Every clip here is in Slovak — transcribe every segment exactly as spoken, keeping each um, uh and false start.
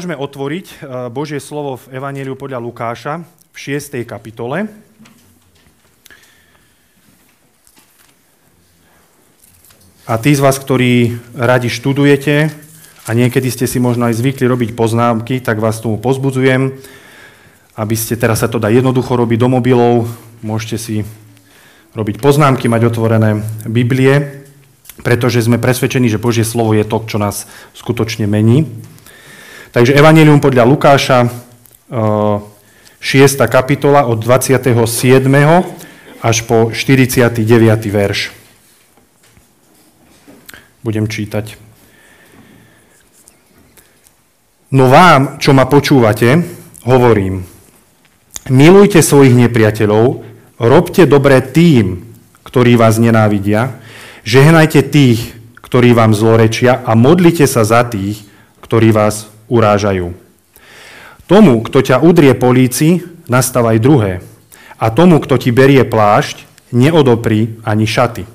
Môžeme otvoriť Božie slovo v Evanjeliu podľa Lukáša v šiestej kapitole. A tí z vás, ktorí radi študujete a niekedy ste si možno aj zvykli robiť poznámky, tak vás tomu pozbudzujem, aby ste, teraz sa to dá jednoducho robiť do mobilov, môžete si robiť poznámky, mať otvorené Biblie, pretože sme presvedčení, že Božie slovo je to, čo nás skutočne mení. Takže Evanjelium podľa Lukáša, šiesta kapitola od dvadsiateho siedmeho až po štyridsiaty deviaty verš. Budem čítať. No vám, čo ma počúvate, hovorím, milujte svojich nepriateľov, robte dobré tým, ktorí vás nenávidia, žehnajte tých, ktorí vám zlorečia a modlite sa za tých, ktorí vás urážajú. Tomu, kto ťa udrie po líci, nastavaj druhé. A tomu, kto ti berie plášť, neodopri ani šaty.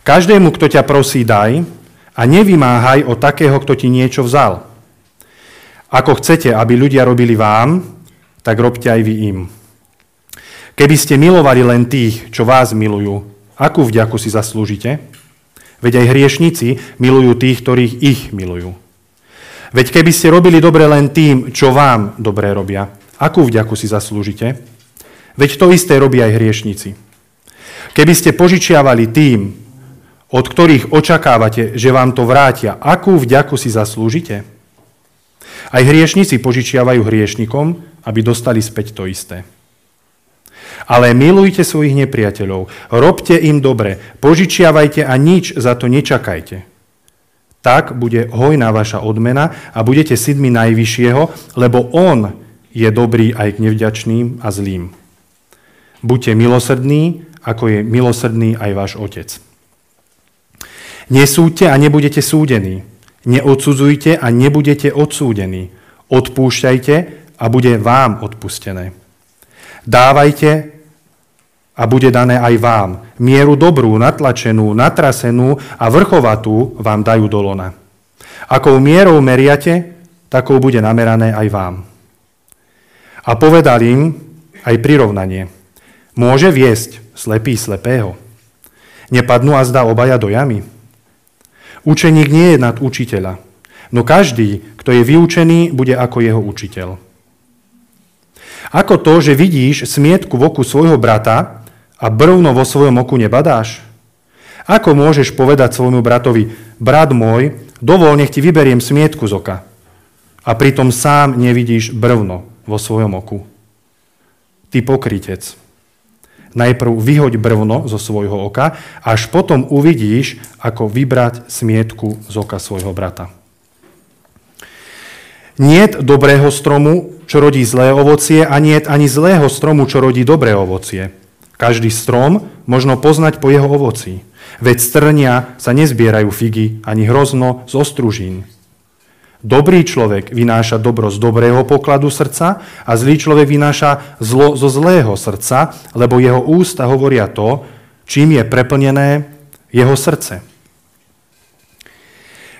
Každému, kto ťa prosí, daj a nevymáhaj od takého, kto ti niečo vzal. Ako chcete, aby ľudia robili vám, tak robte aj vy im. Keby ste milovali len tých, čo vás milujú, akú vďaku si zaslúžite? Veď aj hriešnici milujú tých, ktorých ich milujú. Veď keby ste robili dobre len tým, čo vám dobre robia, akú vďaku si zaslúžite? Veď to isté robia aj hriešnici. Keby ste požičiavali tým, od ktorých očakávate, že vám to vrátia, akú vďaku si zaslúžite? Aj hriešnici požičiavajú hriešnikom, aby dostali späť to isté. Ale milujte svojich nepriateľov, robte im dobre, požičiavajte a nič za to nečakajte. Tak bude hojná vaša odmena a budete synmi Najvyššieho, lebo On je dobrý aj k nevďačným a zlým. Buďte milosrdní, ako je milosrdný aj váš Otec. Nesúďte a nebudete súdení. Neodsudzujte a nebudete odsúdení. Odpúšťajte a bude vám odpustené. Dávajte a bude dané aj vám. Mieru dobrú, natlačenú, natrasenú a vrchovatú vám dajú do lona. Akou mierou meriate, takou bude namerané aj vám. A povedal im aj prirovnanie. Môže viesť slepý slepého. Nepadnú a zdá obaja do jamy. Učeník nie je nad učiteľa, no každý, kto je vyučený, bude ako jeho učiteľ. Ako to, že vidíš smietku v oku svojho brata a brvno vo svojom oku nebadáš? Ako môžeš povedať svojmu bratovi, brat môj, dovol, nech ti vyberiem smietku z oka. A pritom sám nevidíš brvno vo svojom oku. Ty pokrytec. Najprv vyhoď brvno zo svojho oka, až potom uvidíš, ako vybrať smietku z oka svojho brata. Niet dobrého stromu, čo rodí zlé ovocie, a niet ani zlého stromu, čo rodí dobré ovocie. Každý strom možno poznať po jeho ovoci. Veď z trnia sa nezbierajú figy, ani hrozno z ostružín. Dobrý človek vynáša dobro z dobrého pokladu srdca a zlý človek vynáša zlo zo zlého srdca, lebo jeho ústa hovoria to, čím je preplnené jeho srdce.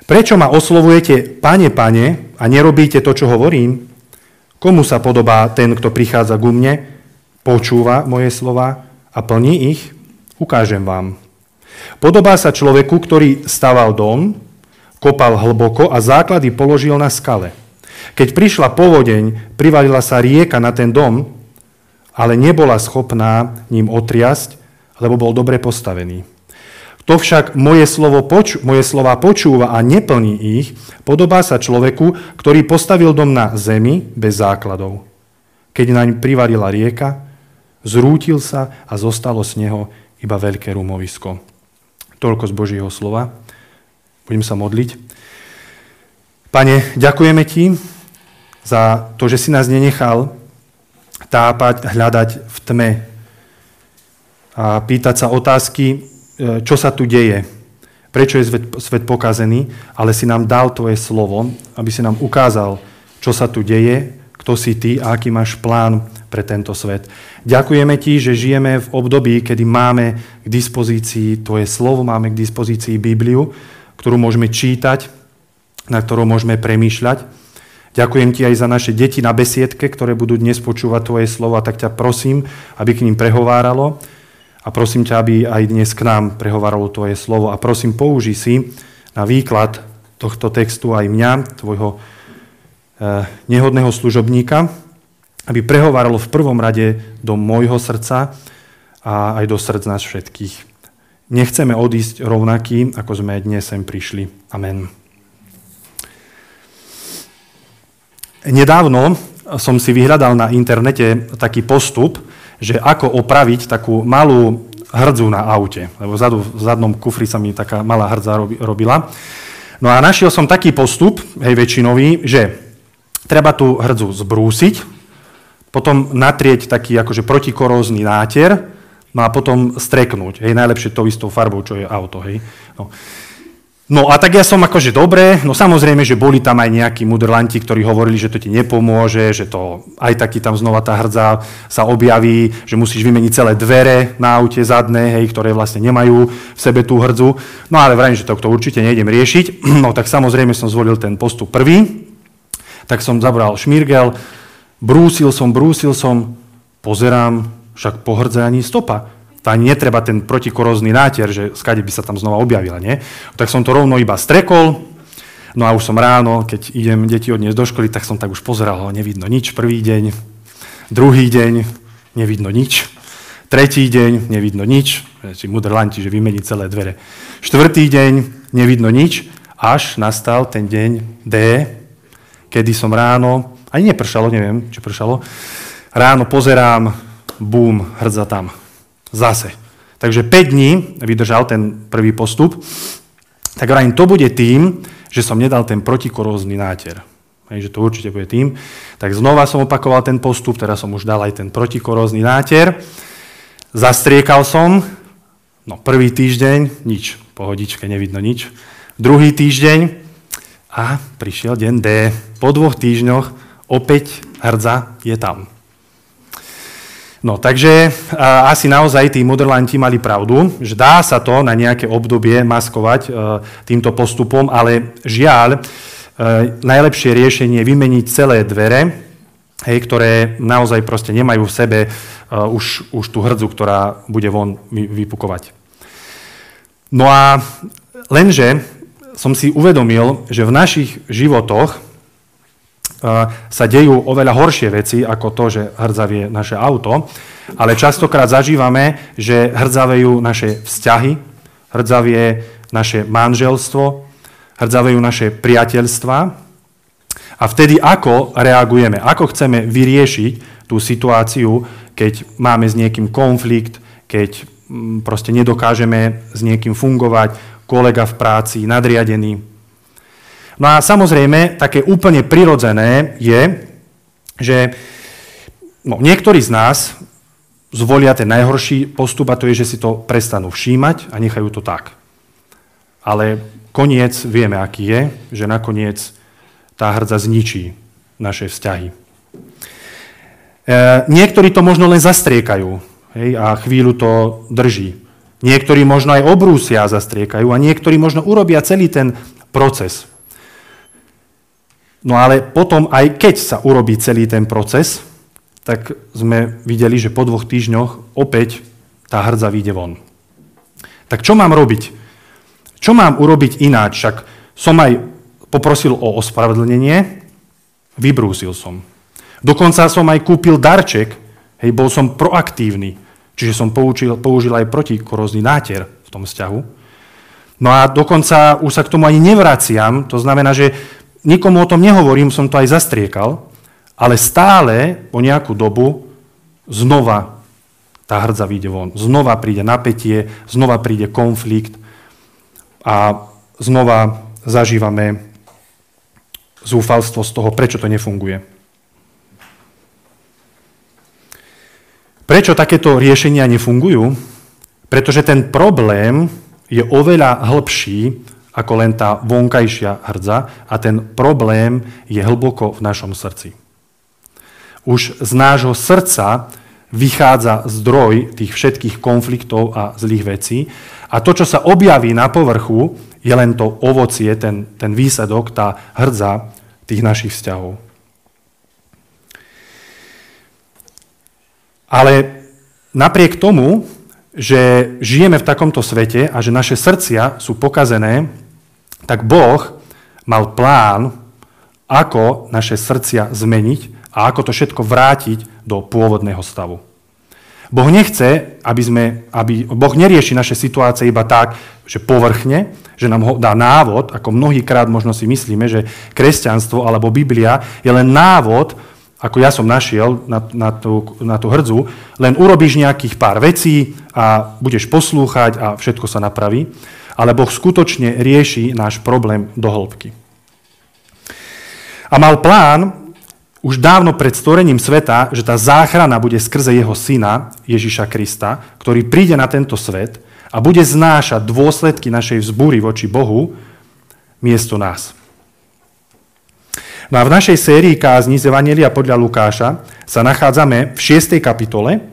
Prečo ma oslovujete pane, pane a nerobíte to, čo hovorím? Komu sa podobá ten, kto prichádza ku mne, počúva moje slova a plní ich? Ukážem vám. Podobá sa človeku, ktorý staval dom, kopal hlboko a základy položil na skale. Keď prišla povodeň, privalila sa rieka na ten dom, ale nebola schopná ním otriasť, lebo bol dobre postavený. Kto však moje, slovo poču- moje slova počúva a neplní ich, podobá sa človeku, ktorý postavil dom na zemi bez základov. Keď naň privalila rieka, zrútil sa a zostalo z neho iba veľké rumovisko. Toľko z Božieho slova. Budem sa modliť. Pane, ďakujeme Ti za to, že si nás nenechal tápať, hľadať v tme a pýtať sa otázky, čo sa tu deje, prečo je svet, svet pokazený, ale si nám dal Tvoje slovo, aby si nám ukázal, čo sa tu deje, kto si Ty a aký máš plán pre tento svet. Ďakujeme Ti, že žijeme v období, kedy máme k dispozícii Tvoje slovo, máme k dispozícii Bibliu, ktorú môžeme čítať, na ktorú môžeme premýšľať. Ďakujem ti aj za naše deti na besiedke, ktoré budú dnes počúvať tvoje slova, tak ťa prosím, aby k ním prehováralo a prosím ťa, aby aj dnes k nám prehováralo tvoje slovo a prosím, použij si na výklad tohto textu aj mňa, tvojho nehodného služobníka, aby prehováralo v prvom rade do môjho srdca a aj do srdc nás všetkých. Nechceme odísť rovnaký, ako sme dnes sem prišli. Amen. Nedávno som si vyhľadal na internete taký postup, že ako opraviť takú malú hrdzu na aute. Lebo vzadu, v zadnom kufri sa mi taká malá hrdza robila. No a našiel som taký postup, hej, väčšinový, že treba tú hrdzu zbrúsiť, potom natrieť taký akože protikorózny náter, no a potom streknúť, hej, najlepšie tou istou farbou, čo je auto, hej. No. no a tak ja som akože dobre, no samozrejme, že boli tam aj nejakí mudrlanti, ktorí hovorili, že to ti nepomôže, že to aj taký tam znova tá hrdza sa objaví, že musíš vymeniť celé dvere na aute zadné, hej, ktoré vlastne nemajú v sebe tú hrdzu. No ale vrajím, že to, to určite nejdem riešiť, no tak samozrejme som zvolil ten postup prvý, tak som zabral šmirgel, Brúsil som, brúsil som, pozerám, však po hrdze ani stopa. Tá netreba ten protikorózny nátier, že skade by sa tam znova objavila, nie? Tak som to rovno iba strekol, no a už som ráno, keď idem deti odniesť do školy, tak som tak už pozeral, nevidno nič prvý deň, druhý deň, nevidno nič, tretí deň, nevidno nič, či mudrlanti, že vymení celé dvere, štvrtý deň, nevidno nič, až nastal ten deň D, kedy som ráno, ani nepršalo, neviem, či pršalo. Ráno pozerám, bum, hrdza tam. Zase. Takže päť dní vydržal ten prvý postup. Tak vrajím, to bude tým, že som nedal ten protikorózny náter. Hej, že to určite bude tým. Tak znova som opakoval ten postup, teraz som už dal aj ten protikorózny náter. Zastriekal som. No prvý týždeň, nič. Pohodičke, nevidno nič. Druhý týždeň a prišiel deň D. Po dvoch týždňoch opäť hrdza je tam. No, takže a, asi naozaj tí mudrlanti mali pravdu, že dá sa to na nejaké obdobie maskovať e, týmto postupom, ale žiaľ, e, najlepšie riešenie je vymeniť celé dvere, hej, ktoré naozaj proste nemajú v sebe e, už, už tú hrdzu, ktorá bude von vypukovať. No a lenže som si uvedomil, že v našich životoch sa dejú oveľa horšie veci ako to, že hrdzavie naše auto, ale častokrát zažívame, že hrdzavejú naše vzťahy, hrdzavie naše manželstvo, hrdzavejú naše priateľstva a vtedy ako reagujeme, ako chceme vyriešiť tú situáciu, keď máme s niekým konflikt, keď proste nedokážeme s niekým fungovať, kolega v práci, nadriadený. No a samozrejme, také úplne prirodzené je, že no, niektorí z nás zvolia ten najhorší postup a to je, že si to prestanú všímať a nechajú to tak. Ale koniec vieme, aký je, že nakoniec tá hrdza zničí naše vzťahy. E, niektorí to možno len zastriekajú, hej, a chvíľu to drží. Niektorí možno aj obrúsia a zastriekajú a niektorí možno urobia celý ten proces. No ale potom, aj keď sa urobí celý ten proces, tak sme videli, že po dvoch týždňoch opäť tá hrdza vyjde von. Tak čo mám robiť? Čo mám urobiť ináč? Však som aj poprosil o ospravedlnenie, vybrúsil som. Dokonca som aj kúpil darček, hej, bol som proaktívny, čiže som použil, použil aj protikorózny náter v tom vzťahu. No a dokonca už sa k tomu ani nevraciam, to znamená, že nikomu o tom nehovorím, som to aj zastriekal, ale stále po nejakú dobu znova tá hrdza vyjde von. Znova príde napätie, znova príde konflikt a znova zažívame zúfalstvo z toho, prečo to nefunguje. Prečo takéto riešenia nefungujú? Pretože ten problém je oveľa hlbší, ako len tá vonkajšia hrdza a ten problém je hlboko v našom srdci. Už z nášho srdca vychádza zdroj tých všetkých konfliktov a zlých vecí a to, čo sa objaví na povrchu, je len to ovocie, ten, ten výsledok, tá hrdza tých našich vzťahov. Ale napriek tomu, že žijeme v takomto svete a že naše srdcia sú pokazené, tak Boh mal plán, ako naše srdcia zmeniť a ako to všetko vrátiť do pôvodného stavu. Boh nechce, aby sme, aby, Boh nerieši naše situácie iba tak, že povrchne, že nám ho dá návod, ako mnohýkrát možno si myslíme, že kresťanstvo alebo Biblia je len návod, ako ja som našiel na, na, tú, na tú hrdzu, len urobíš nejakých pár vecí a budeš poslúchať a všetko sa napraví. Ale Boh skutočne rieši náš problém do hĺbky. A mal plán už dávno pred stvorením sveta, že tá záchrana bude skrze jeho syna, Ježiša Krista, ktorý príde na tento svet a bude znášať dôsledky našej vzbúry voči Bohu miesto nás. No a v našej sérii kázni z Evanjelia podľa Lukáša sa nachádzame v šiestej kapitole,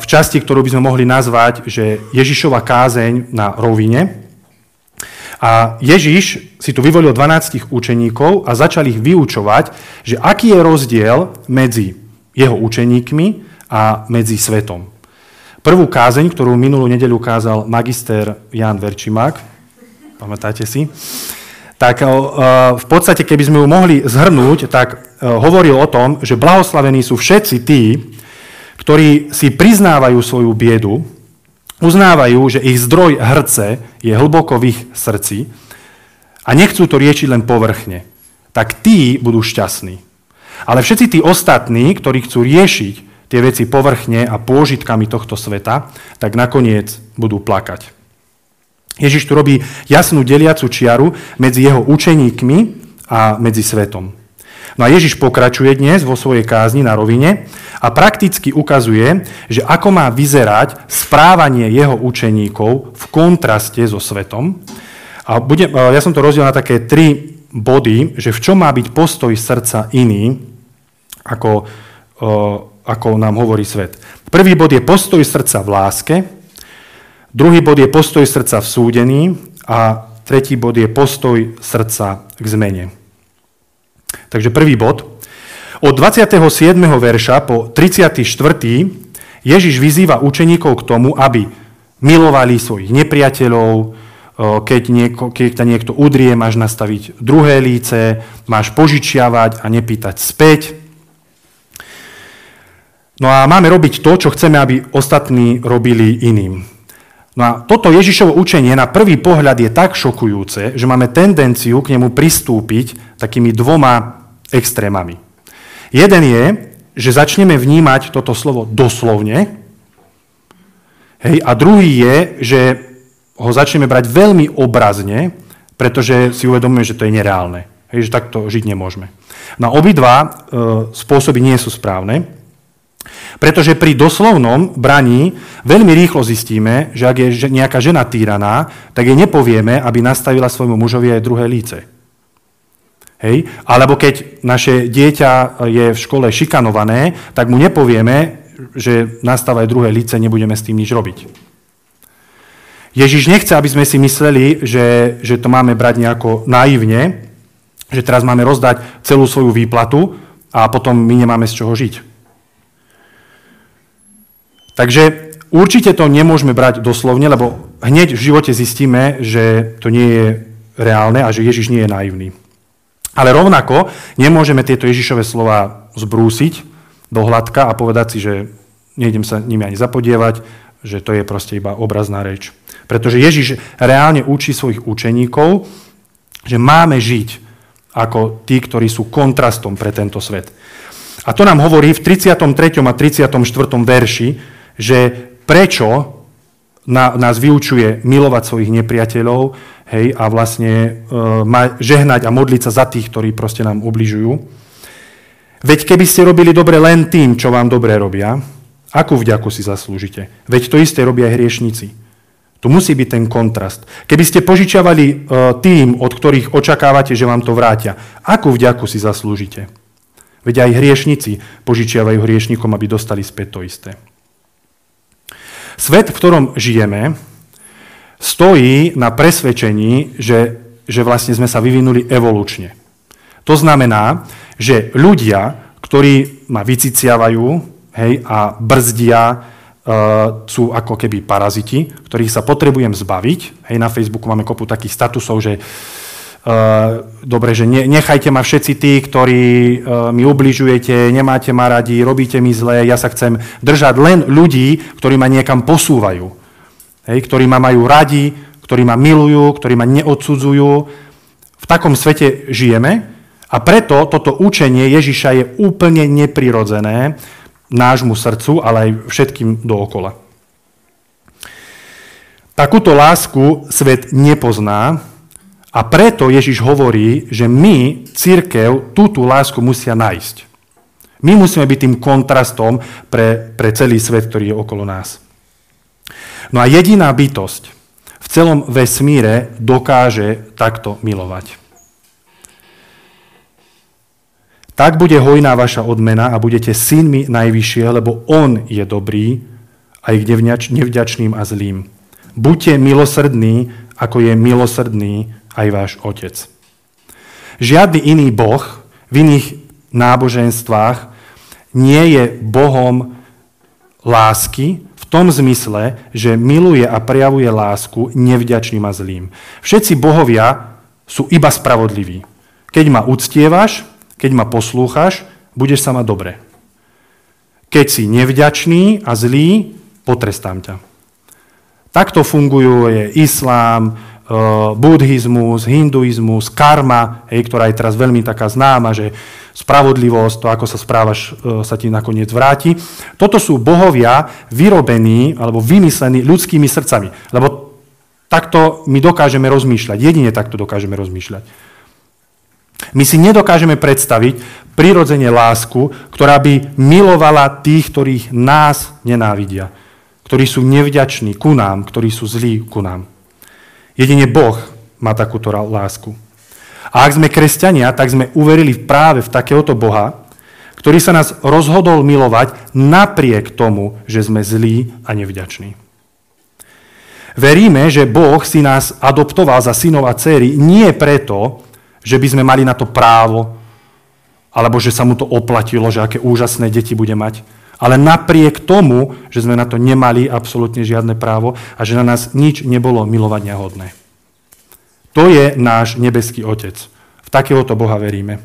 v časti, ktorú by sme mohli nazvať, že Ježišova kázeň na rovine. A Ježiš si tu vyvolil dvanástich učeníkov a začal ich vyučovať, že aký je rozdiel medzi jeho učeníkmi a medzi svetom. Prvú kázeň, ktorú minulú nedeľu kázal magister Ján Verčimák, pamätáte si, tak v podstate, keby sme ju mohli zhrnúť, tak hovoril o tom, že blahoslavení sú všetci tí, ktorí si priznávajú svoju biedu, uznávajú, že ich zdroj hrce je hlboko v ich srdci a nechcú to riešiť len povrchne. Tak tí budú šťastní. Ale všetci tí ostatní, ktorí chcú riešiť tie veci povrchne a pôžitkami tohto sveta, tak nakoniec budú plakať. Ježiš tu robí jasnú deliacu čiaru medzi jeho učeníkmi a medzi svetom. No a Ježiš pokračuje dnes vo svojej kázni na rovine a prakticky ukazuje, že ako má vyzerať správanie jeho učeníkov v kontraste so svetom. A bude, ja som to rozdiel na také tri body, že v čom má byť postoj srdca iný, ako, ako nám hovorí svet. Prvý bod je postoj srdca v láske, druhý bod je postoj srdca v súdení a tretí bod je postoj srdca k zmene. Takže prvý bod. Od dvadsiateho siedmeho verša po tridsiaty štvrtý Ježiš vyzýva učeníkov k tomu, aby milovali svojich nepriateľov, keď, nieko, keď ta niekto udrie, máš nastaviť druhé líce, máš požičiavať a nepýtať späť. No a máme robiť to, čo chceme, aby ostatní robili iným. No a toto Ježišovo učenie na prvý pohľad je tak šokujúce, že máme tendenciu k nemu pristúpiť takými dvoma extrémami. Jeden je, že začneme vnímať toto slovo doslovne, hej, a druhý je, že ho začneme brať veľmi obrazne, pretože si uvedomujeme, že to je nereálne, hej, že takto žiť nemôžeme. No a obidva e, spôsoby nie sú správne. Pretože pri doslovnom braní veľmi rýchlo zistíme, že ak je nejaká žena týraná, tak jej nepovieme, aby nastavila svojmu mužovi aj druhé líce. Hej? Alebo keď naše dieťa je v škole šikanované, tak mu nepovieme, že nastav aj druhé líce, nebudeme s tým nič robiť. Ježiš nechce, aby sme si mysleli, že, že to máme brať nejako naivne, že teraz máme rozdať celú svoju výplatu a potom my nemáme z čoho žiť. Takže určite to nemôžeme brať doslovne, lebo hneď v živote zistíme, že to nie je reálne a že Ježiš nie je naivný. Ale rovnako nemôžeme tieto Ježišove slova zbrúsiť do hladka a povedať si, že nejdem sa nimi ani zapodievať, že to je proste iba obrazná reč. Pretože Ježiš reálne učí svojich učeníkov, že máme žiť ako tí, ktorí sú kontrastom pre tento svet. A to nám hovorí v tridsiatom treťom a tridsiatom štvrtom verši, že prečo na, nás vyučuje milovať svojich nepriateľov, hej, a vlastne e, ma, žehnať a modliť sa za tých, ktorí proste nám ubližujú. Veď keby ste robili dobre len tým, čo vám dobre robia, akú vďaku si zaslúžite? Veď to isté robia aj hriešnici. Tu musí byť ten kontrast. Keby ste požičiavali e, tým, od ktorých očakávate, že vám to vrátia, akú vďaku si zaslúžite? Veď aj hriešnici požičiavajú hriešnikom, aby dostali späť to isté. Svet, v ktorom žijeme, stojí na presvedčení, že, že vlastne sme sa vyvinuli evolučne. To znamená, že ľudia, ktorí ma vyciciavajú, hej, a brzdia Uh, sú ako keby paraziti, ktorých sa potrebujem zbaviť. Hej, na Facebooku máme kopu takých statusov, že uh, dobre, že ne, nechajte ma všetci tí, ktorí uh, mi ubližujete, nemáte ma radi, robíte mi zle, ja sa chcem držať len ľudí, ktorí ma niekam posúvajú. Hej, ktorí ma majú radi, ktorí ma milujú, ktorí ma neodsudzujú. V takom svete žijeme a preto toto učenie Ježiša je úplne neprirodzené nášmu srdcu, ale aj všetkým dookola. Takúto lásku svet nepozná a preto Ježiš hovorí, že my, cirkev, túto lásku musia nájsť. My musíme byť tým kontrastom pre, pre celý svet, ktorý je okolo nás. No a jediná bytosť v celom vesmíre dokáže takto milovať. Tak bude hojná vaša odmena a budete synmi najvyššieho, lebo on je dobrý aj k nevďačným a zlým. Buďte milosrdní, ako je milosrdný aj váš otec. Žiadny iný boh v iných náboženstvách nie je bohom lásky v tom zmysle, že miluje a prejavuje lásku nevďačným a zlým. Všetci bohovia sú iba spravodliví. Keď ma uctievaš, keď ma poslúchaš, budeš sa mať dobre. Keď si nevďačný a zlý, potrestám ťa. Takto fungujú je islám, buddhizmus, hinduizmus, karma, hej, ktorá je teraz veľmi taká známa, že spravodlivosť, to ako sa správaš, sa ti nakoniec vráti. Toto sú bohovia vyrobení alebo vymyslení ľudskými srdcami, lebo takto my dokážeme rozmýšľať, jedine takto dokážeme rozmýšľať. My si nedokážeme predstaviť prirodzene lásku, ktorá by milovala tých, ktorých nás nenávidia, ktorí sú nevďační ku nám, ktorí sú zlí ku nám. Jedine Boh má takúto lásku. A ak sme kresťania, tak sme uverili práve v takéhoto Boha, ktorý sa nás rozhodol milovať napriek tomu, že sme zlí a nevďační. Veríme, že Boh si nás adoptoval za synov a dcéry nie preto, že by sme mali na to právo, alebo že sa mu to oplatilo, že aké úžasné deti bude mať. Ale napriek tomu, že sme na to nemali absolútne žiadne právo a že na nás nič nebolo milovania hodné. To je náš nebeský Otec. V takéhoto Boha veríme.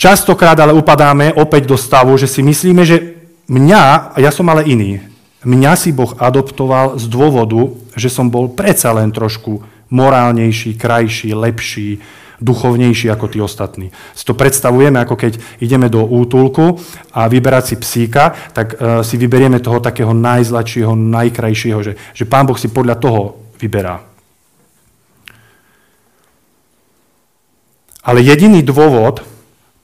Častokrát ale upadáme opäť do stavu, že si myslíme, že mňa, a ja som ale iný, mňa si Boh adoptoval z dôvodu, že som bol predsa len trošku morálnejší, krajší, lepší, duchovnejší ako tí ostatní. Si to predstavujeme, ako keď ideme do útulku a vyberať si psíka, tak uh, si vyberieme toho takého najzlačšieho, najkrajšieho, že, že Pán Boh si podľa toho vyberá. Ale jediný dôvod,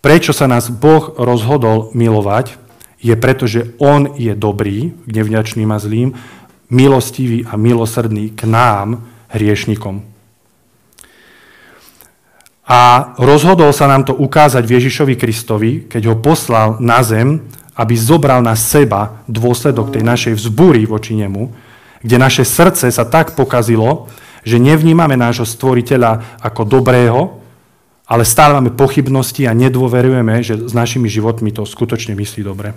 prečo sa nás Boh rozhodol milovať, je preto, že On je dobrý, k nevďačným a zlým, milostivý a milosrdný k nám, hriešnikom. A rozhodol sa nám to ukázať v Ježišovi Kristovi, keď ho poslal na zem, aby zobral na seba dôsledok tej našej vzbúry voči nemu, kde naše srdce sa tak pokazilo, že nevnímame nášho stvoriteľa ako dobrého, ale stále máme pochybnosti a nedôverujeme, že s našimi životmi to skutočne myslí dobre.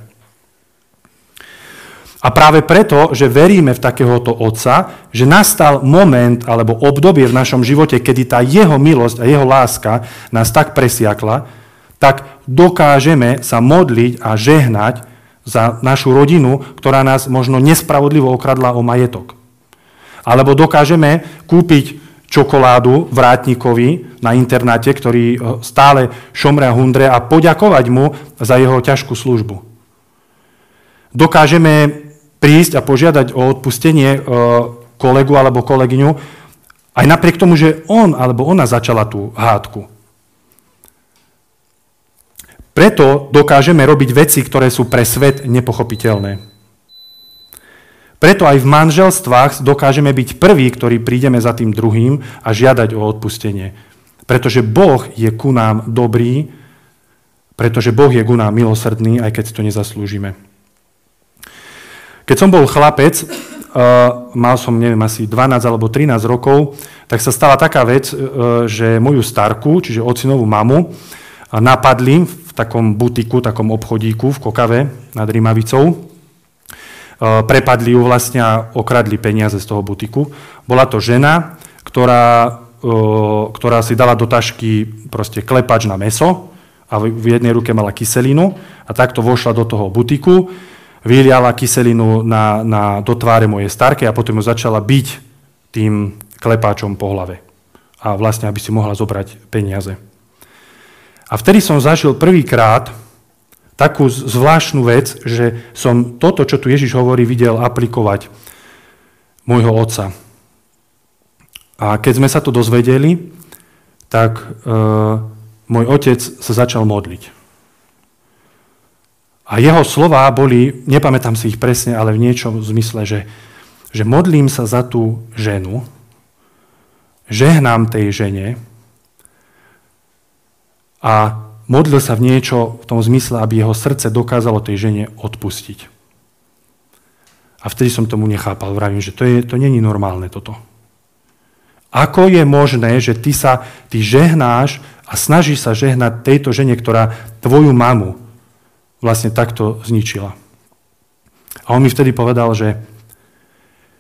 A práve preto, že veríme v takéhoto Otca, že nastal moment alebo obdobie v našom živote, kedy tá jeho milosť a jeho láska nás tak presiakla, tak dokážeme sa modliť a žehnať za našu rodinu, ktorá nás možno nespravodlivo okradla o majetok. Alebo dokážeme kúpiť čokoládu vrátnikovi na internáte, ktorý stále šomre a hundre, a poďakovať mu za jeho ťažkú službu. Dokážeme prísť a požiadať o odpustenie kolegu alebo kolegyňu, aj napriek tomu, že on alebo ona začala tú hádku. Preto dokážeme robiť veci, ktoré sú pre svet nepochopiteľné. Preto aj v manželstvách dokážeme byť prví, ktorí prídeme za tým druhým a žiadať o odpustenie. Pretože Boh je ku nám dobrý, pretože Boh je ku nám milosrdný, aj keď si to nezaslúžime. Keď som bol chlapec, mal som, neviem, asi dvanásť alebo trinásť rokov, tak sa stala taká vec, že moju starku, čiže otcinovú mamu, napadli v takom butiku, takom obchodíku v Kokave nad Rimavicou. Prepadli ju vlastne a okradli peniaze z toho butiku. Bola to žena, ktorá, ktorá si dala do tašky proste klepač na mäso a v jednej ruke mala kyselinu a takto vošla do toho butiku, vyliala kyselinu na, na, do tváre mojej starke a potom ju začala biť tým klepáčom po hlave. A vlastne, aby si mohla zobrať peniaze. A vtedy som zažil prvýkrát takú zvláštnu vec, že som toto, čo tu Ježiš hovorí, videl aplikovať môjho otca. A keď sme sa to dozvedeli, tak e, môj otec sa začal modliť. A jeho slová boli, nepamätám si ich presne, ale v niečom zmysle, že, že modlím sa za tú ženu, žehnám tej žene a modlil sa v niečo v tom zmysle, aby jeho srdce dokázalo tej žene odpustiť. A vtedy som tomu nechápal. Vravím, že to, je, to nie je normálne toto. Ako je možné, že ty sa ty žehnáš a snažíš sa žehnať tejto žene, ktorá tvoju mamu vlastne takto zničila. A on mi vtedy povedal, že,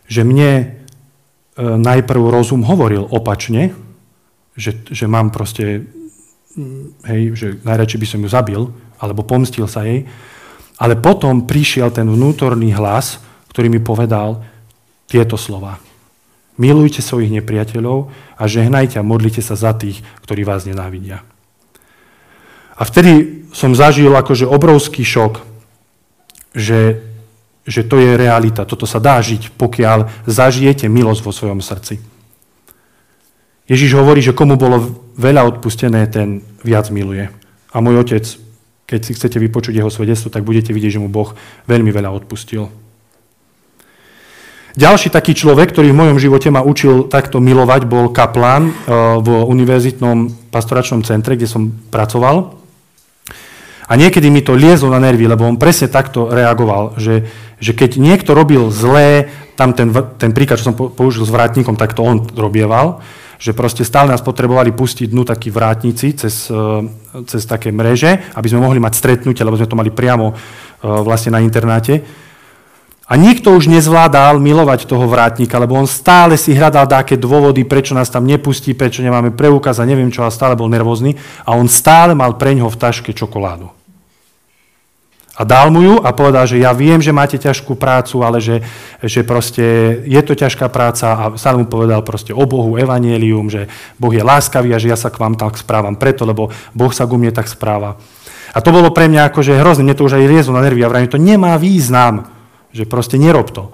že mne najprv rozum hovoril opačne, že, že mám proste, hej, že najradšej by som ju zabil, alebo pomstil sa jej, ale potom prišiel ten vnútorný hlas, ktorý mi povedal tieto slova. Milujte svojich nepriateľov a žehnajte a modlite sa za tých, ktorí vás nenávidia. A vtedy som zažil akože obrovský šok, že, že to je realita, toto sa dá žiť, pokiaľ zažijete milosť vo svojom srdci. Ježiš hovorí, že komu bolo veľa odpustené, ten viac miluje. A môj otec, keď si chcete vypočuť jeho svedectvo, tak budete vidieť, že mu Boh veľmi veľa odpustil. Ďalší taký človek, ktorý v mojom živote ma učil takto milovať, bol kaplán v univerzitnom pastoračnom centre, kde som pracoval. A niekedy mi to liezlo na nervy, lebo on presne takto reagoval, že, že keď niekto robil zlé, tam ten, ten príklad, čo som použil s vrátnikom, tak to on robieval, že proste stále nás potrebovali pustiť dnu takí vrátnici cez, cez také mreže, aby sme mohli mať stretnutie, lebo sme to mali priamo vlastne na internáte. A nikto už nezvládal milovať toho vrátnika, lebo on stále si hľadal dáke dôvody, prečo nás tam nepustí, prečo nemáme preukaz a neviem čo, a stále bol nervózny. A on stále mal preňho v taške čokoládu. A dal mu ju a povedal, že ja viem, že máte ťažkú prácu, ale že, že proste je to ťažká práca. A stále mu povedal proste o Bohu, Evanjelium, že Boh je láskavý a že ja sa k vám tak správam preto, lebo Boh sa ku mne tak správa. A to bolo pre mňa akože hrozné, mne to už aj riezlo na nervy a vravím, to nemá význam. Že proste nerob to.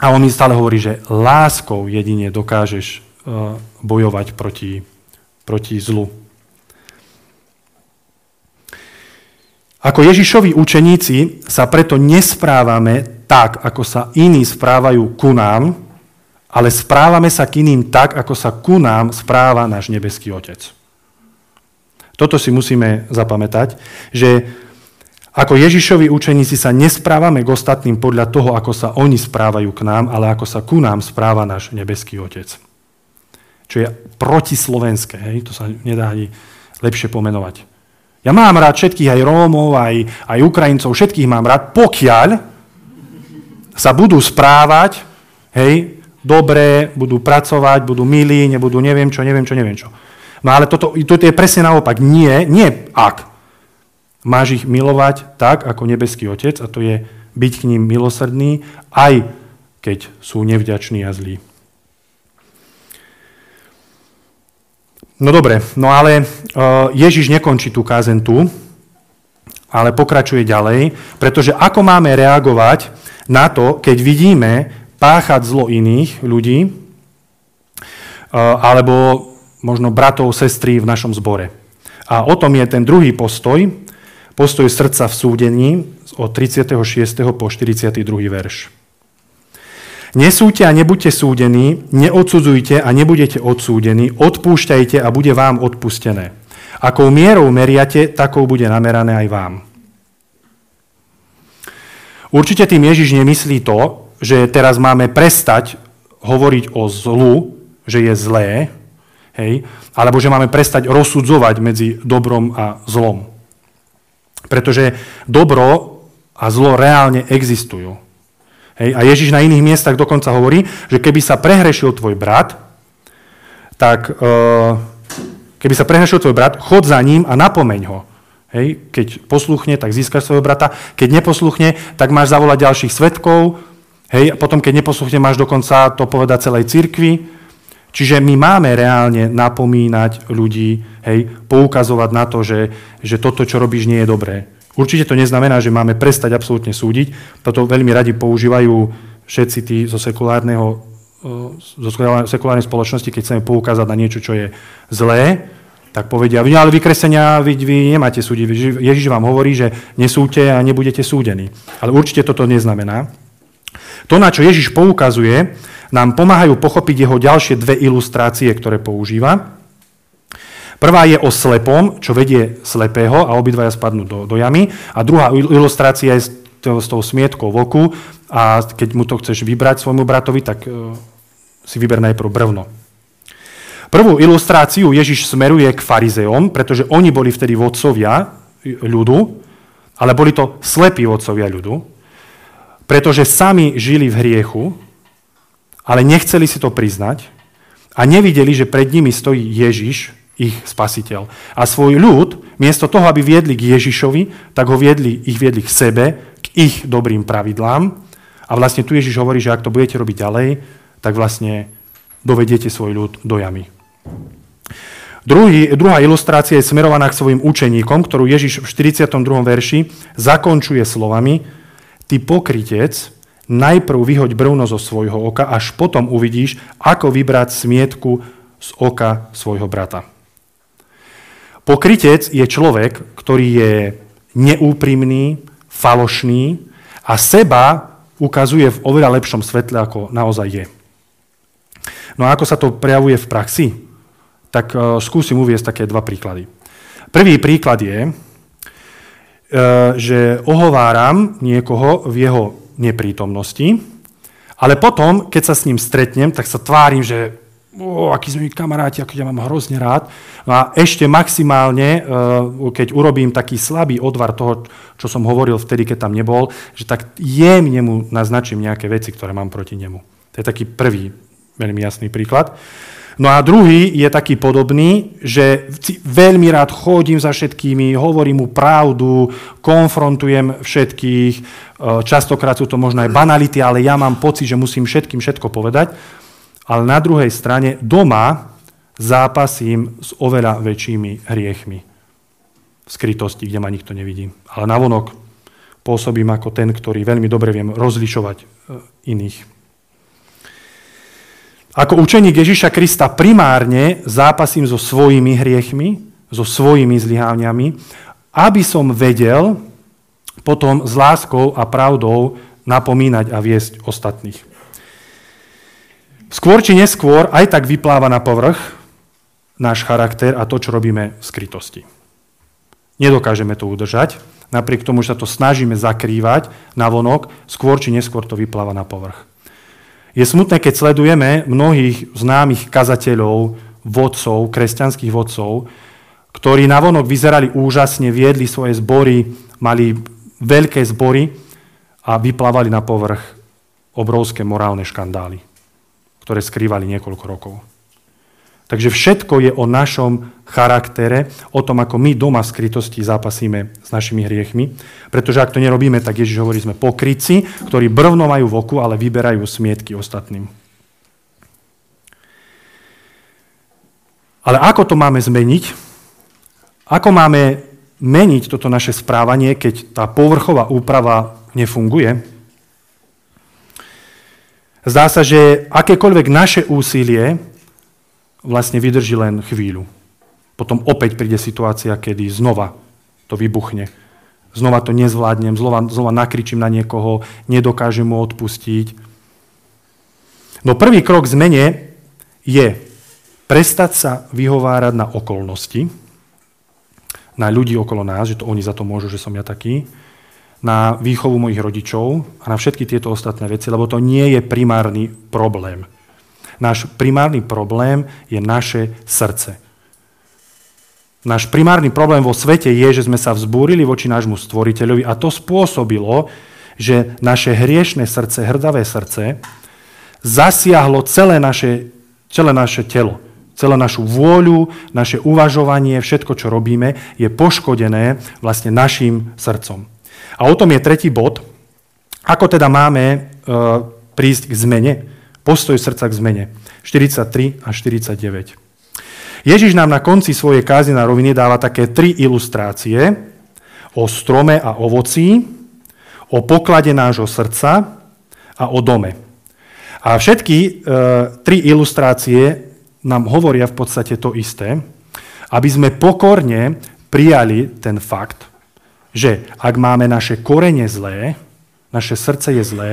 A on mi stále hovorí, že láskou jedine dokážeš bojovať proti, proti zlu. Ako Ježišovi učeníci sa preto nesprávame tak, ako sa iní správajú ku nám, ale správame sa k iným tak, ako sa ku nám správa náš nebeský Otec. Toto si musíme zapamätať, že ako Ježišovi učeníci sa nesprávame k ostatným podľa toho, ako sa oni správajú k nám, ale ako sa ku nám správa náš nebeský Otec. Čo je protislovenské, hej? To sa nedá ani lepšie pomenovať. Ja mám rád všetkých, aj Rómov, aj, aj Ukrajincov, všetkých mám rád, pokiaľ sa budú správať, hej, dobre, budú pracovať, budú milí, nebudú neviem čo, neviem čo, neviem čo. No ale toto, toto je presne naopak. Nie, nie ak. Máš ich milovať tak, ako nebeský Otec, a to je byť k ním milosrdný, aj keď sú nevďační a zlí. No dobre, no ale Ježiš nekončí tú kázeň tu, ale pokračuje ďalej, pretože ako máme reagovať na to, keď vidíme páchať zlo iných ľudí, alebo možno bratov, sestry v našom zbore. A o tom je ten druhý postoj, postoj srdca v súdení od tridsiateho šiesteho po štyridsiaty druhý verš. Nesúďte a nebuďte súdení, neodsudzujte a nebudete odsúdení, odpúšťajte a bude vám odpustené. Akou mierou meriate, takou bude namerané aj vám. Určite tým Ježiš nemyslí to, že teraz máme prestať hovoriť o zlu, že je zlé, Hej? Alebo že máme prestať rozsudzovať medzi dobrom a zlom. Pretože dobro a zlo reálne existujú. Hej? A Ježiš na iných miestach dokonca hovorí, že keby sa prehrešil tvoj brat, tak keby sa prehrešil tvoj brat, chod za ním a napomeň ho. Hej? Keď posluchne, tak získaš svojho brata. Keď neposluchne, tak máš zavolať ďalších svedkov. Hej? A potom, keď neposluchne, máš dokonca to povedať celej cirkvi. Čiže my máme reálne napomínať ľudí, hej, poukazovať na to, že, že toto, čo robíš, nie je dobré. Určite to neznamená, že máme prestať absolútne súdiť. Toto veľmi radi používajú všetci tí zo sekulárneho, zo sekulárnej spoločnosti, keď chceme poukázať na niečo, čo je zlé, tak povedia, vy, ale vy kresťania, vy, vy nemáte súdiť. Ježiš vám hovorí, že nesúďte a nebudete súdení. Ale určite toto neznamená. To, na čo Ježiš poukazuje, nám pomáhajú pochopiť jeho ďalšie dve ilustrácie, ktoré používa. Prvá je o slepom, čo vedie slepého a obidvaja spadnú do, do jamy. A druhá ilustrácia je s, to, s tou smietkou v oku a keď mu to chceš vybrať svojmu bratovi, tak e, si vyber najprv brvno. Prvú ilustráciu Ježiš smeruje k farizeom, pretože oni boli vtedy vodcovia ľudu, ale boli to slepí vodcovia ľudu, pretože sami žili v hriechu, ale nechceli si to priznať a nevideli, že pred nimi stojí Ježiš, ich spasiteľ. A svoj ľud, miesto toho, aby viedli k Ježišovi, tak ho viedli, ich viedli k sebe, k ich dobrým pravidlám. A vlastne tu Ježiš hovorí, že ak to budete robiť ďalej, tak vlastne dovediete svoj ľud do jamy. Druhý, druhá ilustrácia je smerovaná k svojim učeníkom, ktorú Ježiš v štyridsiatom druhom verši zakončuje slovami: Ty pokrytec, najprv vyhoď brvno zo svojho oka, až potom uvidíš, ako vybrať smietku z oka svojho brata. Pokrytec je človek, ktorý je neúprimný, falošný a seba ukazuje v oveľa lepšom svetle, ako naozaj je. No a ako sa to prejavuje v praxi? Tak skúsim uviesť také dva príklady. Prvý príklad je, že ohováram niekoho v jeho neprítomnosti, ale potom, keď sa s ním stretnem, tak sa tvárim, že ó, akí sme kamaráti, aký ja mám hrozne rád. No a ešte maximálne, keď urobím taký slabý odvar toho, čo som hovoril vtedy, keď tam nebol, že tak jemne mu naznačím nejaké veci, ktoré mám proti nemu. To je taký prvý, veľmi jasný príklad. No a druhý je taký podobný, že veľmi rád chodím za všetkými, hovorím mu pravdu, konfrontujem všetkých, častokrát sú to možno aj banality, ale ja mám pocit, že musím všetkým všetko povedať. Ale na druhej strane doma zápasím s oveľa väčšími hriechmi v skrytosti, kde ma nikto nevidí. Ale navonok pôsobím ako ten, ktorý veľmi dobre viem rozlišovať iných. Ako učeník Ježiša Krista primárne zápasím so svojimi hriechmi, so svojimi zlyhávaniami, aby som vedel potom s láskou a pravdou napomínať a viesť ostatných. Skôr či neskôr aj tak vypláva na povrch náš charakter a to, čo robíme v skrytosti. Nedokážeme to udržať, napriek tomu, že sa to snažíme zakrývať navonok, skôr či neskôr to vypláva na povrch. Je smutné, keď sledujeme mnohých známych kazateľov, vodcov, kresťanských vodcov, ktorí navonok vyzerali úžasne, viedli svoje zbory, mali veľké zbory a vyplávali na povrch obrovské morálne škandály, ktoré skrývali niekoľko rokov. Takže všetko je o našom charaktere, o tom, ako my doma v skrytosti zápasíme s našimi hriechmi. Pretože ak to nerobíme, tak Ježiš hovorí, sme pokrytci, ktorí brvno majú v oku, ale vyberajú smietky ostatným. Ale ako to máme zmeniť? Ako máme meniť toto naše správanie, keď tá povrchová úprava nefunguje? Zdá sa, že akékoľvek naše úsilie vlastne vydrží len chvíľu. Potom opäť príde situácia, kedy znova to vybuchne. Znova to nezvládnem, znova, znova nakričím na niekoho, nedokážem mu odpustiť. No prvý krok k zmene je prestať sa vyhovárať na okolnosti, na ľudí okolo nás, že to oni za to môžu, že som ja taký, na výchovu mojich rodičov a na všetky tieto ostatné veci, lebo to nie je primárny problém. Náš primárny problém je naše srdce. Náš primárny problém vo svete je, že sme sa vzbúrili voči nášmu stvoriteľovi a to spôsobilo, že naše hriešne srdce, hrdavé srdce, zasiahlo celé naše, celé naše telo. Celá našu vôľu, naše uvažovanie, všetko, čo robíme, je poškodené vlastne našim srdcom. A o tom je tretí bod. Ako teda máme e, prísť k zmene? Postoj srdca k zmene. štyridsaťtri a štyridsaťdeväť. Ježiš nám na konci svojej kázne na rovine dáva také tri ilustrácie o strome a ovocí, o poklade nášho srdca a o dome. A všetky e, tri ilustrácie nám hovoria v podstate to isté, aby sme pokorne prijali ten fakt, že ak máme naše korene zlé, naše srdce je zlé,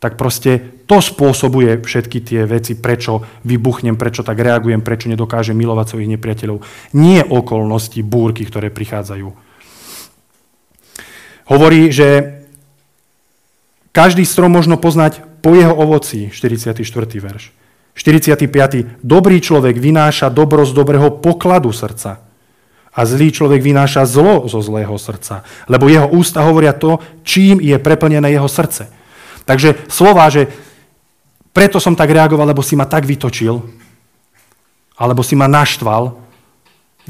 tak proste to spôsobuje všetky tie veci, prečo vybuchnem, prečo tak reagujem, prečo nedokážem milovať svojich nepriateľov. Nie okolnosti, búrky, ktoré prichádzajú. Hovorí, že každý strom možno poznať po jeho ovoci, štyridsiaty štvrtý verš. štyridsiaty piaty Dobrý človek vynáša dobro z dobrého pokladu srdca a zlý človek vynáša zlo zo zlého srdca, lebo jeho ústa hovoria to, čím je preplnené jeho srdce. Takže slová, že preto som tak reagoval, lebo si ma tak vytočil, alebo si ma naštval.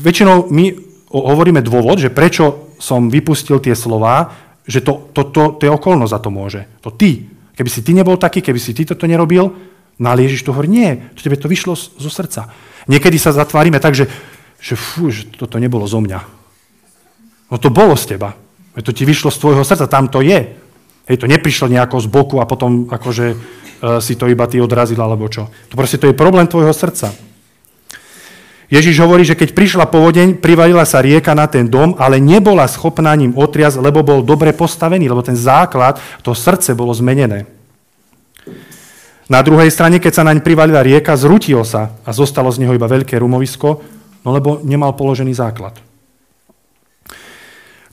Väčšinou my hovoríme dôvod, že prečo som vypustil tie slová, že to, to, to, to je okolnosť za to môže. To ty. Keby si ty nebol taký, keby si ty toto nerobil, no ale Ježiš to hovorí, nie, to tebe to vyšlo zo srdca. Niekedy sa zatvárime tak, že, že, fú, že toto nebolo zo mňa. No to bolo z teba. To ti vyšlo z tvojho srdca, tam to je. Hej, to neprišlo nejako z boku a potom akože e, si to iba ty odrazil, alebo čo. To proste to je problém tvojho srdca. Ježiš hovorí, že keď prišla povodeň, privalila sa rieka na ten dom, ale nebola schopná ním otriasť, lebo bol dobre postavený, lebo ten základ, to srdce bolo zmenené. Na druhej strane, keď sa naň privalila rieka, zrutil sa a zostalo z neho iba veľké rumovisko, no lebo nemal položený základ.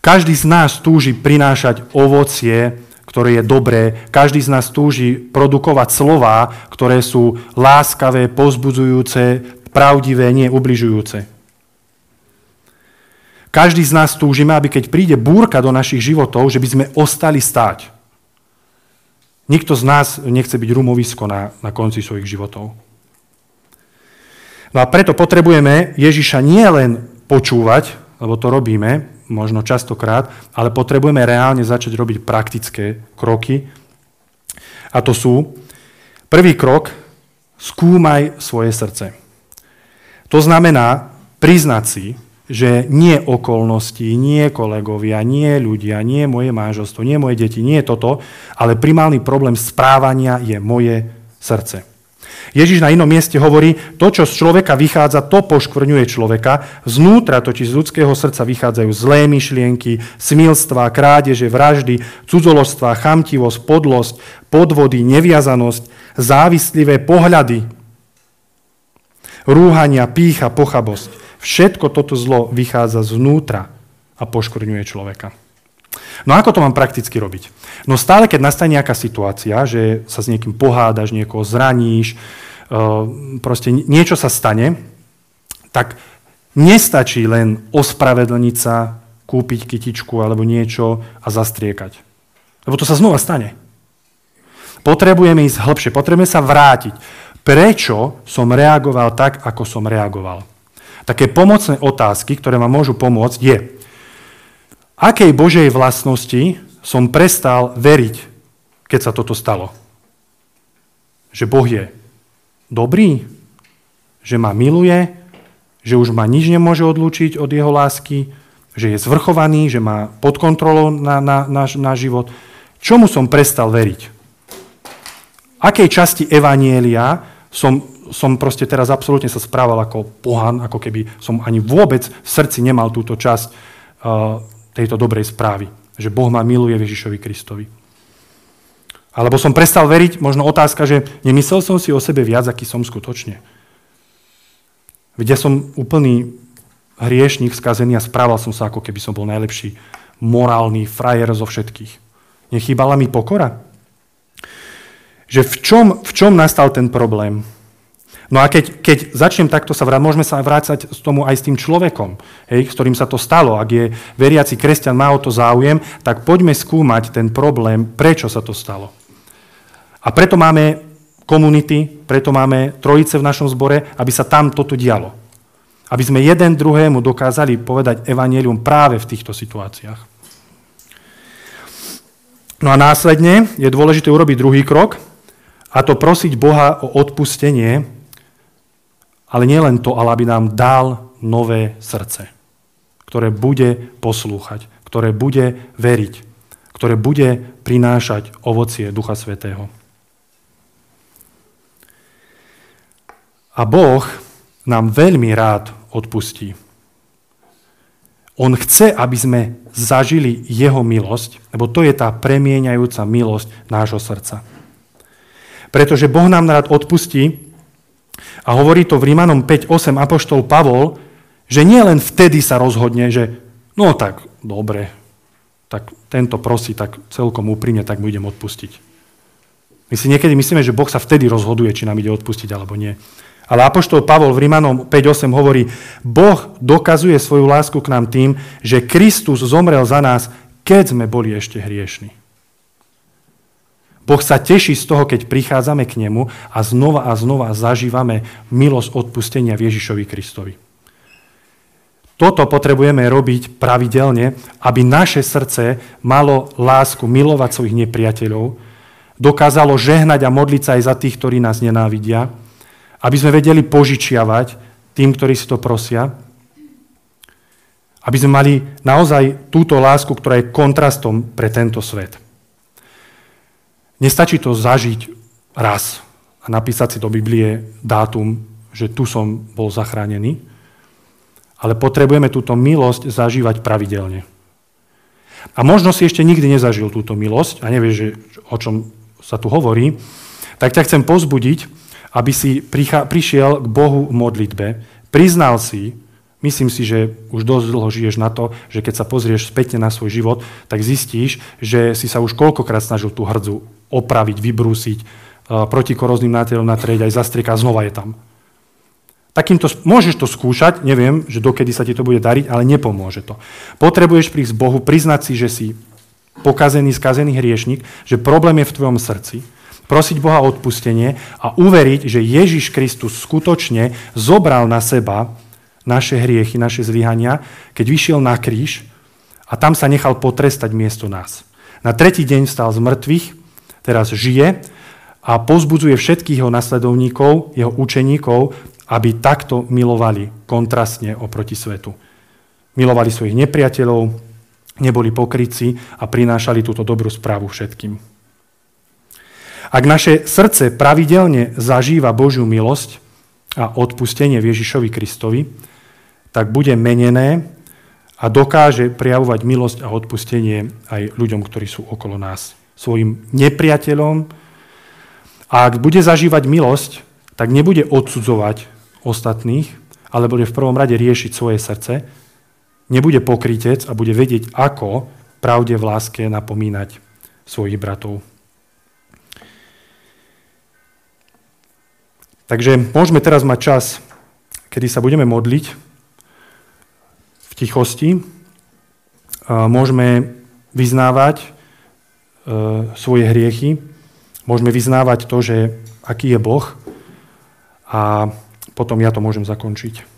Každý z nás túži prinášať ovocie, ktoré je dobré. Každý z nás túži produkovať slová, ktoré sú láskavé, povzbudzujúce, pravdivé, nie ubližujúce. Každý z nás túžime, aby keď príde búrka do našich životov, že by sme ostali stáť. Nikto z nás nechce byť rumovisko na, na konci svojich životov. No a preto potrebujeme Ježiša nie len počúvať, lebo to robíme, možno častokrát, ale potrebujeme reálne začať robiť praktické kroky. A to sú prvý krok, skúmaj svoje srdce. To znamená priznať si, že nie okolnosti, nie kolegovia, nie ľudia, nie moje manželstvo, nie moje deti, nie toto, ale primárny problém správania je moje srdce. Ježiš na inom mieste hovorí, to, čo z človeka vychádza, to poškvrňuje človeka. Vznútra totiž z ľudského srdca vychádzajú zlé myšlienky, smilstvá, krádeže, vraždy, cudzoložstvá, chamtivosť, podlosť, podvody, neviazanosť, závislivé pohľady, rúhania, pýcha, pochabosť. Všetko toto zlo vychádza zvnútra a poškvrňuje človeka. No ako to mám prakticky robiť? No stále, keď nastane nejaká situácia, že sa s niekým pohádaš, niekoho zraníš, proste niečo sa stane, tak nestačí len ospravedlniť sa, kúpiť kytičku alebo niečo a zastriekať. Lebo to sa znova stane. Potrebujeme ísť hlbšie, potrebujeme sa vrátiť. Prečo som reagoval tak, ako som reagoval? Také pomocné otázky, ktoré vám môžu pomôcť, je, akej Božej vlastnosti som prestal veriť, keď sa toto stalo? Že Boh je dobrý, že ma miluje, že už ma nič nemôže odlúčiť od jeho lásky, že je zvrchovaný, že má pod kontrolou na, na, na, na život. Čomu som prestal veriť? Akej časti Evanielia som... som proste teraz absolútne sa správal ako pohan, ako keby som ani vôbec v srdci nemal túto časť uh, tejto dobrej správy, že Boh ma miluje Ježišovi Kristovi. Alebo som prestal veriť, možno otázka, že nemyslel som si o sebe viac, aký som skutočne. Veď ja som úplný hriešnik, skazený a správal som sa, ako keby som bol najlepší morálny frajer zo všetkých. Nechýbala mi pokora? Že v čom, v čom nastal ten problém? No a keď, keď začnem takto sa vrácať, môžeme sa vrácať s tomu aj s tým človekom, hej, s ktorým sa to stalo. Ak je veriaci kresťan, má o to záujem, tak poďme skúmať ten problém, prečo sa to stalo. A preto máme komunity, preto máme trojice v našom zbore, aby sa tam toto dialo. Aby sme jeden druhému dokázali povedať evanjelium práve v týchto situáciách. No a následne je dôležité urobiť druhý krok, a to prosiť Boha o odpustenie, ale nielen to, ale aby nám dal nové srdce, ktoré bude poslúchať, ktoré bude veriť, ktoré bude prinášať ovocie Ducha Svätého. A Boh nám veľmi rád odpustí. On chce, aby sme zažili jeho milosť, lebo to je tá premieňajúca milosť nášho srdca. Pretože Boh nám rád odpustí, a hovorí to v Rimanom päť osem apoštol Pavol, že nie len vtedy sa rozhodne, že no tak, dobre, tak tento prosí, tak celkom úprimne, tak mu idem odpustiť. My si niekedy myslíme, že Boh sa vtedy rozhoduje, či nám ide odpustiť alebo nie. Ale apoštol Pavol v Rimanom päť osem hovorí, Boh dokazuje svoju lásku k nám tým, že Kristus zomrel za nás, keď sme boli ešte hriešni. Boh sa teší z toho, keď prichádzame k nemu a znova a znova zažívame milosť odpustenia v Ježišovi Kristovi. Toto potrebujeme robiť pravidelne, aby naše srdce malo lásku milovať svojich nepriateľov, dokázalo žehnať a modliť sa aj za tých, ktorí nás nenávidia, aby sme vedeli požičiavať tým, ktorí si to prosia, aby sme mali naozaj túto lásku, ktorá je kontrastom pre tento svet. Nestačí to zažiť raz a napísať si do Biblie dátum, že tu som bol zachránený, ale potrebujeme túto milosť zažívať pravidelne. A možno si ešte nikdy nezažil túto milosť a nevieš, že, o čom sa tu hovorí, tak ťa chcem povzbudiť, aby si prichá, prišiel k Bohu v modlitbe, priznal si, myslím si, že už dosť dlho žiješ na to, že keď sa pozrieš spätne na svoj život, tak zistíš, že si sa už koľkokrát snažil tú hrdzu opraviť, vybrúsiť, protikoróznym náterom natrieť, aj zastrieka, znova je tam. Takýmto, môžeš to skúšať, neviem, že dokedy sa ti to bude dariť, ale nepomôže to. Potrebuješ prísť Bohu, priznať si, že si pokazený, skazený hriešnik, že problém je v tvojom srdci, prosiť Boha o odpustenie a uveriť, že Ježiš Kristus skutočne zobral na seba naše hriechy, naše zlyhania, keď vyšiel na kríž a tam sa nechal potrestať miesto nás. Na tretí deň vstal z mŕtvych, teraz žije a povzbudzuje všetkých jeho nasledovníkov, jeho učeníkov, aby takto milovali kontrastne oproti svetu. Milovali svojich nepriateľov, neboli pokrytci a prinášali túto dobrú správu všetkým. Ak naše srdce pravidelne zažíva Božiu milosť a odpustenie v Ježišovi Kristovi, tak bude menené a dokáže prejavovať milosť a odpustenie aj ľuďom, ktorí sú okolo nás, svojim nepriateľom. A ak bude zažívať milosť, tak nebude odsudzovať ostatných, ale bude v prvom rade riešiť svoje srdce, nebude pokrytec a bude vedieť, ako pravde v láske napomínať svojich bratov. Takže môžeme teraz mať čas, kedy sa budeme modliť v tichosti. Môžeme vyznávať svoje hriechy, môžeme vyznávať to, že aký je Boh a potom ja to môžem zakončiť.